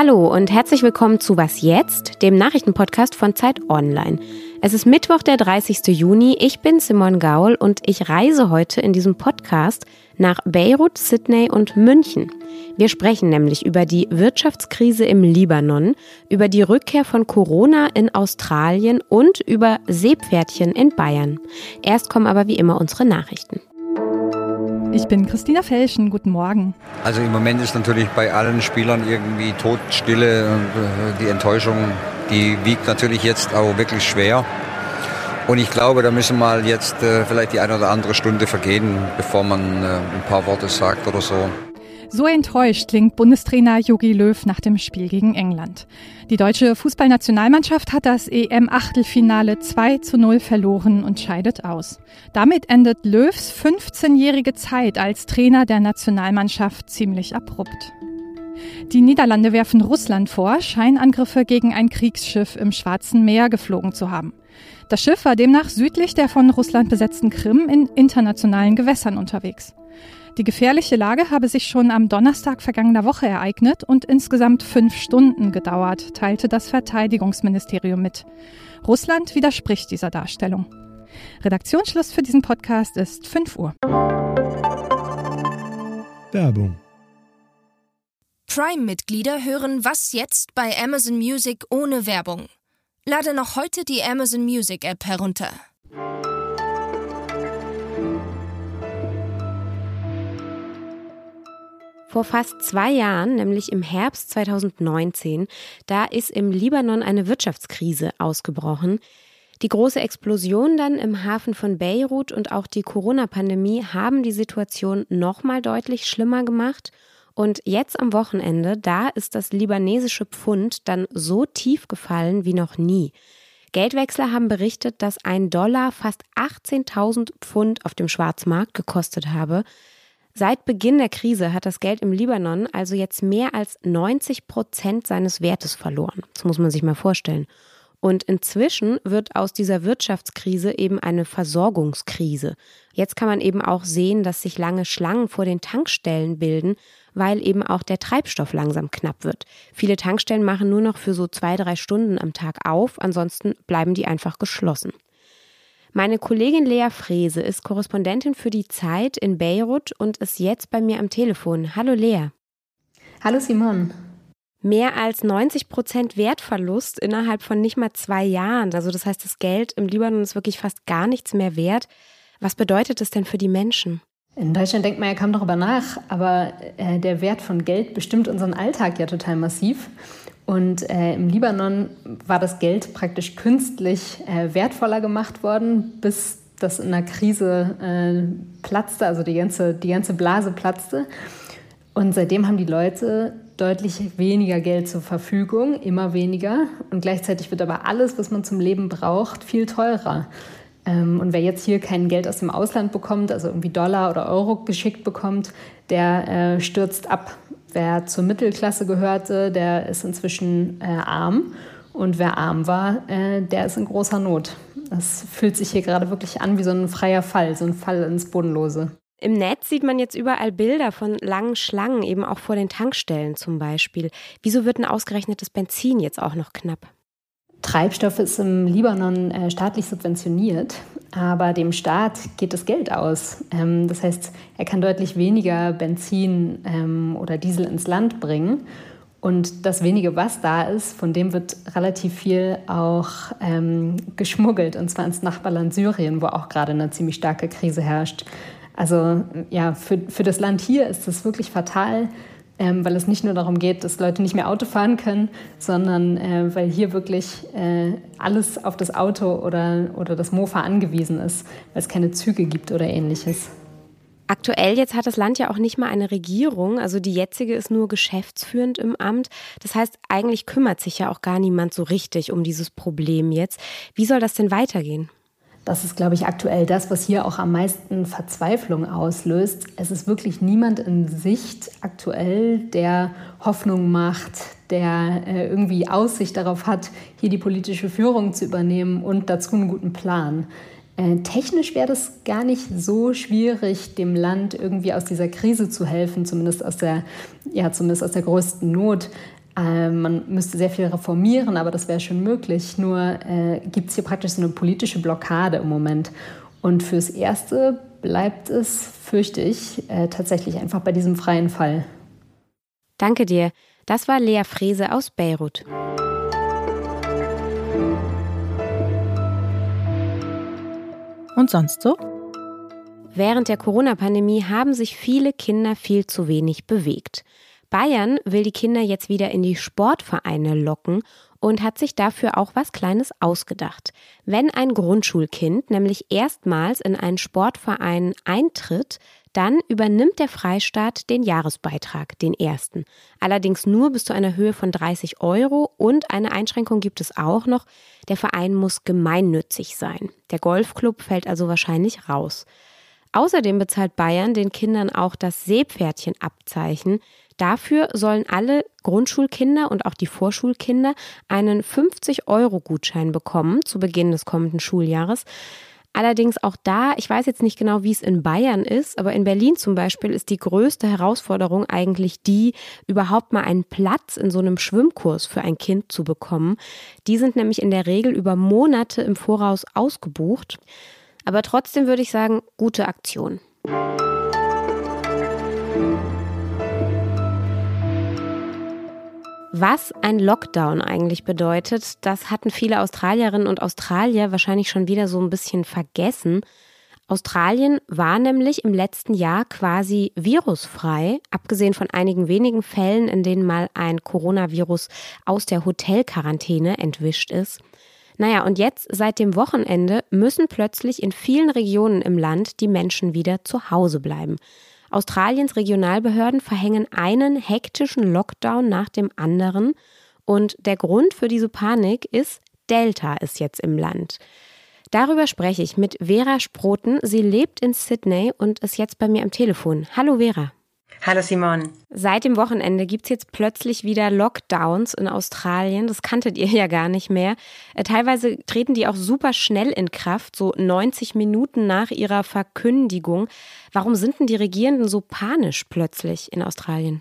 Hallo und herzlich willkommen zu Was Jetzt, dem Nachrichtenpodcast von Zeit Online. Es ist Mittwoch, der 30. Juni. Ich bin Simone Gaul und ich reise heute in diesem Podcast nach Beirut, Sydney und München. Wir sprechen nämlich über die Wirtschaftskrise im Libanon, über die Rückkehr von Corona in Australien und über Seepferdchen in Bayern. Erst kommen aber wie immer unsere Nachrichten. Ich bin Christina Felschen, guten Morgen. Also im Moment ist natürlich bei allen Spielern irgendwie Todstille und die Enttäuschung, die wiegt natürlich jetzt auch wirklich schwer. Und ich glaube, da müssen mal jetzt vielleicht die eine oder andere Stunde vergehen, bevor man ein paar Worte sagt oder so. So enttäuscht klingt Bundestrainer Yogi Löw nach dem Spiel gegen England. Die deutsche Fußballnationalmannschaft hat das EM-Achtelfinale 2:0 verloren und scheidet aus. Damit endet Löws 15-jährige Zeit als Trainer der Nationalmannschaft ziemlich abrupt. Die Niederlande werfen Russland vor, Scheinangriffe gegen ein Kriegsschiff im Schwarzen Meer geflogen zu haben. Das Schiff war demnach südlich der von Russland besetzten Krim in internationalen Gewässern unterwegs. Die gefährliche Lage habe sich schon am Donnerstag vergangener Woche ereignet und insgesamt 5 Stunden gedauert, teilte das Verteidigungsministerium mit. Russland widerspricht dieser Darstellung. Redaktionsschluss für diesen Podcast ist 5 Uhr. Werbung. Prime-Mitglieder hören Was Jetzt bei Amazon Music ohne Werbung. Lade noch heute die Amazon Music App herunter. Vor fast 2 Jahren, nämlich im Herbst 2019, da ist im Libanon eine Wirtschaftskrise ausgebrochen. Die große Explosion dann im Hafen von Beirut und auch die Corona-Pandemie haben die Situation nochmal deutlich schlimmer gemacht. Und jetzt am Wochenende, da ist das libanesische Pfund dann so tief gefallen wie noch nie. Geldwechsler haben berichtet, dass $1 fast 18.000 Pfund auf dem Schwarzmarkt gekostet habe. Seit Beginn der Krise hat das Geld im Libanon also jetzt mehr als 90% seines Wertes verloren. Das muss man sich mal vorstellen. Und inzwischen wird aus dieser Wirtschaftskrise eben eine Versorgungskrise. Jetzt kann man eben auch sehen, dass sich lange Schlangen vor den Tankstellen bilden, weil eben auch der Treibstoff langsam knapp wird. Viele Tankstellen machen nur noch für so 2-3 Stunden am Tag auf, ansonsten bleiben die einfach geschlossen. Meine Kollegin Lea Frese ist Korrespondentin für die Zeit in Beirut und ist jetzt bei mir am Telefon. Hallo Lea. Hallo Simon. Mehr als 90% Wertverlust innerhalb von nicht mal 2 Jahren. Also das heißt, das Geld im Libanon ist wirklich fast gar nichts mehr wert. Was bedeutet das denn für die Menschen? In Deutschland denkt man ja kaum darüber nach, aber der Wert von Geld bestimmt unseren Alltag ja total massiv. Und im Libanon war das Geld praktisch künstlich wertvoller gemacht worden, bis das in einer Krise platzte, also die ganze Blase platzte. Und seitdem haben die Leute deutlich weniger Geld zur Verfügung, immer weniger. Und gleichzeitig wird aber alles, was man zum Leben braucht, viel teurer. Und wer jetzt hier kein Geld aus dem Ausland bekommt, also irgendwie Dollar oder Euro geschickt bekommt, der stürzt ab. Wer zur Mittelklasse gehörte, der ist inzwischen arm. Und wer arm war, der ist in großer Not. Das fühlt sich hier gerade wirklich an wie so ein freier Fall, so ein Fall ins Bodenlose. Im Netz sieht man jetzt überall Bilder von langen Schlangen, eben auch vor den Tankstellen zum Beispiel. Wieso wird denn ausgerechnet das Benzin jetzt auch noch knapp? Treibstoff ist im Libanon staatlich subventioniert, aber dem Staat geht das Geld aus. Das heißt, er kann deutlich weniger Benzin oder Diesel ins Land bringen. Und das Wenige, was da ist, von dem wird relativ viel auch geschmuggelt, und zwar ins Nachbarland Syrien, wo auch gerade eine ziemlich starke Krise herrscht. Also ja, für das Land hier ist das wirklich fatal, weil es nicht nur darum geht, dass Leute nicht mehr Auto fahren können, sondern weil hier wirklich alles auf das Auto oder das Mofa angewiesen ist, weil es keine Züge gibt oder Ähnliches. Aktuell jetzt hat das Land ja auch nicht mal eine Regierung, also die jetzige ist nur geschäftsführend im Amt. Das heißt, eigentlich kümmert sich ja auch gar niemand so richtig um dieses Problem jetzt. Wie soll das denn weitergehen? Das ist, glaube ich, aktuell das, was hier auch am meisten Verzweiflung auslöst. Es ist wirklich niemand in Sicht aktuell, der Hoffnung macht, der irgendwie Aussicht darauf hat, hier die politische Führung zu übernehmen und dazu einen guten Plan. Technisch wäre das gar nicht so schwierig, dem Land irgendwie aus dieser Krise zu helfen, zumindest aus der größten Not. Man müsste sehr viel reformieren, aber das wäre schon möglich. Nur gibt es hier praktisch so eine politische Blockade im Moment. Und fürs Erste bleibt es, fürchte ich, tatsächlich einfach bei diesem freien Fall. Danke dir. Das war Lea Frese aus Beirut. Und sonst so? Während der Corona-Pandemie haben sich viele Kinder viel zu wenig bewegt. Bayern will die Kinder jetzt wieder in die Sportvereine locken und hat sich dafür auch was Kleines ausgedacht. Wenn ein Grundschulkind nämlich erstmals in einen Sportverein eintritt, dann übernimmt der Freistaat den Jahresbeitrag, den ersten. Allerdings nur bis zu einer Höhe von 30 € und eine Einschränkung gibt es auch noch. Der Verein muss gemeinnützig sein. Der Golfclub fällt also wahrscheinlich raus. Außerdem bezahlt Bayern den Kindern auch das Seepferdchen-Abzeichen. Dafür sollen alle Grundschulkinder und auch die Vorschulkinder einen 50-Euro-Gutschein bekommen zu Beginn des kommenden Schuljahres. Allerdings auch da, ich weiß jetzt nicht genau, wie es in Bayern ist, aber in Berlin zum Beispiel ist die größte Herausforderung eigentlich die, überhaupt mal einen Platz in so einem Schwimmkurs für ein Kind zu bekommen. Die sind nämlich in der Regel über Monate im Voraus ausgebucht. Aber trotzdem würde ich sagen, gute Aktion. Was ein Lockdown eigentlich bedeutet, das hatten viele Australierinnen und Australier wahrscheinlich schon wieder so ein bisschen vergessen. Australien war nämlich im letzten Jahr quasi virusfrei, abgesehen von einigen wenigen Fällen, in denen mal ein Coronavirus aus der Hotelquarantäne entwischt ist. Naja, und jetzt seit dem Wochenende müssen plötzlich in vielen Regionen im Land die Menschen wieder zu Hause bleiben. Australiens Regionalbehörden verhängen einen hektischen Lockdown nach dem anderen. Und der Grund für diese Panik ist, Delta ist jetzt im Land. Darüber spreche ich mit Vera Sproten. Sie lebt in Sydney und ist jetzt bei mir am Telefon. Hallo Vera. Hallo Simon. Seit dem Wochenende gibt es jetzt plötzlich wieder Lockdowns in Australien. Das kanntet ihr ja gar nicht mehr. Teilweise treten die auch super schnell in Kraft, so 90 Minuten nach ihrer Verkündigung. Warum sind denn die Regierenden so panisch plötzlich in Australien?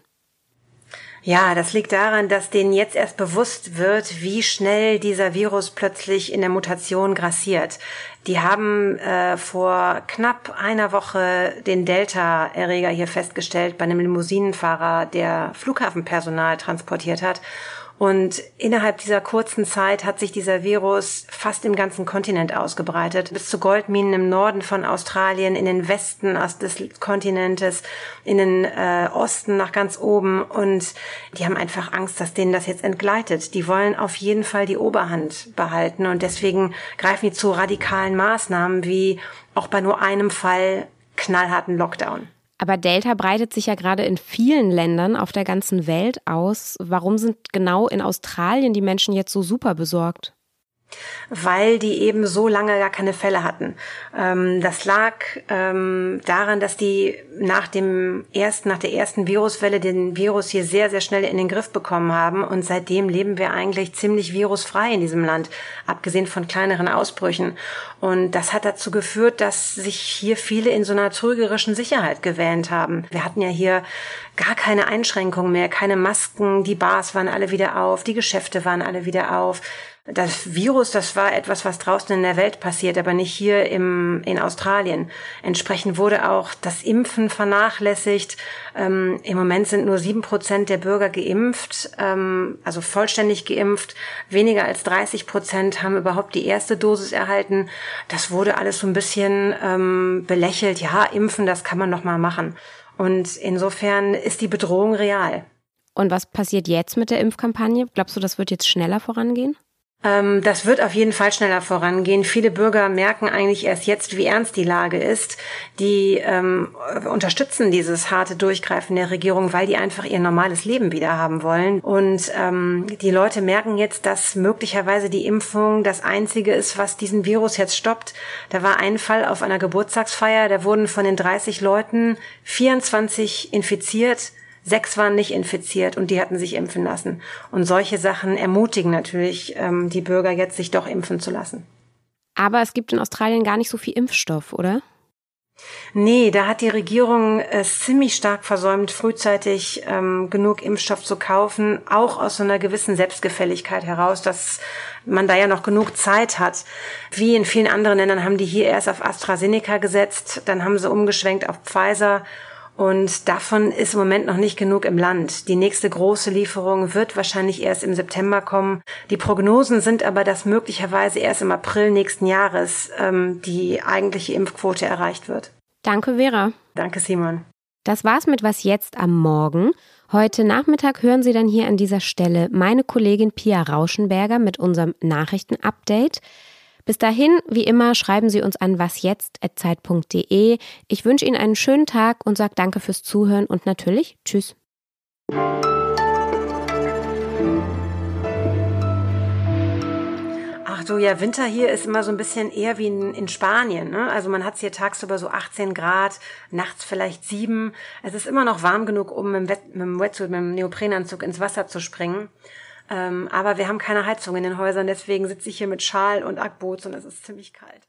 Ja, das liegt daran, dass denen jetzt erst bewusst wird, wie schnell dieser Virus plötzlich in der Mutation grassiert. Die haben vor knapp einer Woche den Delta-Erreger hier festgestellt bei einem Limousinenfahrer, der Flughafenpersonal transportiert hat. Und innerhalb dieser kurzen Zeit hat sich dieser Virus fast im ganzen Kontinent ausgebreitet. Bis zu Goldminen im Norden von Australien, in den Westen des Kontinentes, in den Osten nach ganz oben. Und die haben einfach Angst, dass denen das jetzt entgleitet. Die wollen auf jeden Fall die Oberhand behalten. Und deswegen greifen die zu radikalen Maßnahmen wie auch bei nur einem Fall knallharten Lockdown. Aber Delta breitet sich ja gerade in vielen Ländern auf der ganzen Welt aus. Warum sind genau in Australien die Menschen jetzt so super besorgt? Weil die eben so lange gar keine Fälle hatten. Das lag daran, dass die nach der ersten Viruswelle den Virus hier sehr, sehr schnell in den Griff bekommen haben. Und seitdem leben wir eigentlich ziemlich virusfrei in diesem Land, abgesehen von kleineren Ausbrüchen. Und das hat dazu geführt, dass sich hier viele in so einer trügerischen Sicherheit gewähnt haben. Wir hatten ja hier gar keine Einschränkungen mehr, keine Masken, die Bars waren alle wieder auf, die Geschäfte waren alle wieder auf. Das Virus, das war etwas, was draußen in der Welt passiert, aber nicht hier in Australien. Entsprechend wurde auch das Impfen vernachlässigt. Im Moment sind nur 7% der Bürger geimpft, also vollständig geimpft. Weniger als 30% haben überhaupt die erste Dosis erhalten. Das wurde alles so ein bisschen belächelt. Ja, impfen, das kann man noch mal machen. Und insofern ist die Bedrohung real. Und was passiert jetzt mit der Impfkampagne? Glaubst du, das wird jetzt schneller vorangehen? Das wird auf jeden Fall schneller vorangehen. Viele Bürger merken eigentlich erst jetzt, wie ernst die Lage ist. Die unterstützen dieses harte Durchgreifen der Regierung, weil die einfach ihr normales Leben wieder haben wollen. Und die Leute merken jetzt, dass möglicherweise die Impfung das Einzige ist, was diesen Virus jetzt stoppt. Da war ein Fall auf einer Geburtstagsfeier, da wurden von den 30 Leuten 24 infiziert. 6 waren nicht infiziert und die hatten sich impfen lassen. Und solche Sachen ermutigen natürlich die Bürger jetzt, sich doch impfen zu lassen. Aber es gibt in Australien gar nicht so viel Impfstoff, oder? Nee, da hat die Regierung es ziemlich stark versäumt, frühzeitig genug Impfstoff zu kaufen, auch aus so einer gewissen Selbstgefälligkeit heraus, dass man da ja noch genug Zeit hat. Wie in vielen anderen Ländern haben die hier erst auf AstraZeneca gesetzt, dann haben sie umgeschwenkt auf Pfizer. Und davon ist im Moment noch nicht genug im Land. Die nächste große Lieferung wird wahrscheinlich erst im September kommen. Die Prognosen sind aber, dass möglicherweise erst im April nächsten Jahres die eigentliche Impfquote erreicht wird. Danke, Vera. Danke, Simon. Das war's mit Was Jetzt am Morgen. Heute Nachmittag hören Sie dann hier an dieser Stelle meine Kollegin Pia Rauschenberger mit unserem Nachrichten-Update. Bis dahin, wie immer, schreiben Sie uns an wasjetzt@zeit.de. Ich wünsche Ihnen einen schönen Tag und sage danke fürs Zuhören und natürlich tschüss. Ach du, ja, Winter hier ist immer so ein bisschen eher wie in Spanien, ne? Also man hat es hier tagsüber so 18 Grad, nachts vielleicht 7. Es ist immer noch warm genug, um mit dem Wetsuit, mit dem Neoprenanzug ins Wasser zu springen. Aber wir haben keine Heizung in den Häusern, deswegen sitze ich hier mit Schal und Ackboots und es ist ziemlich kalt.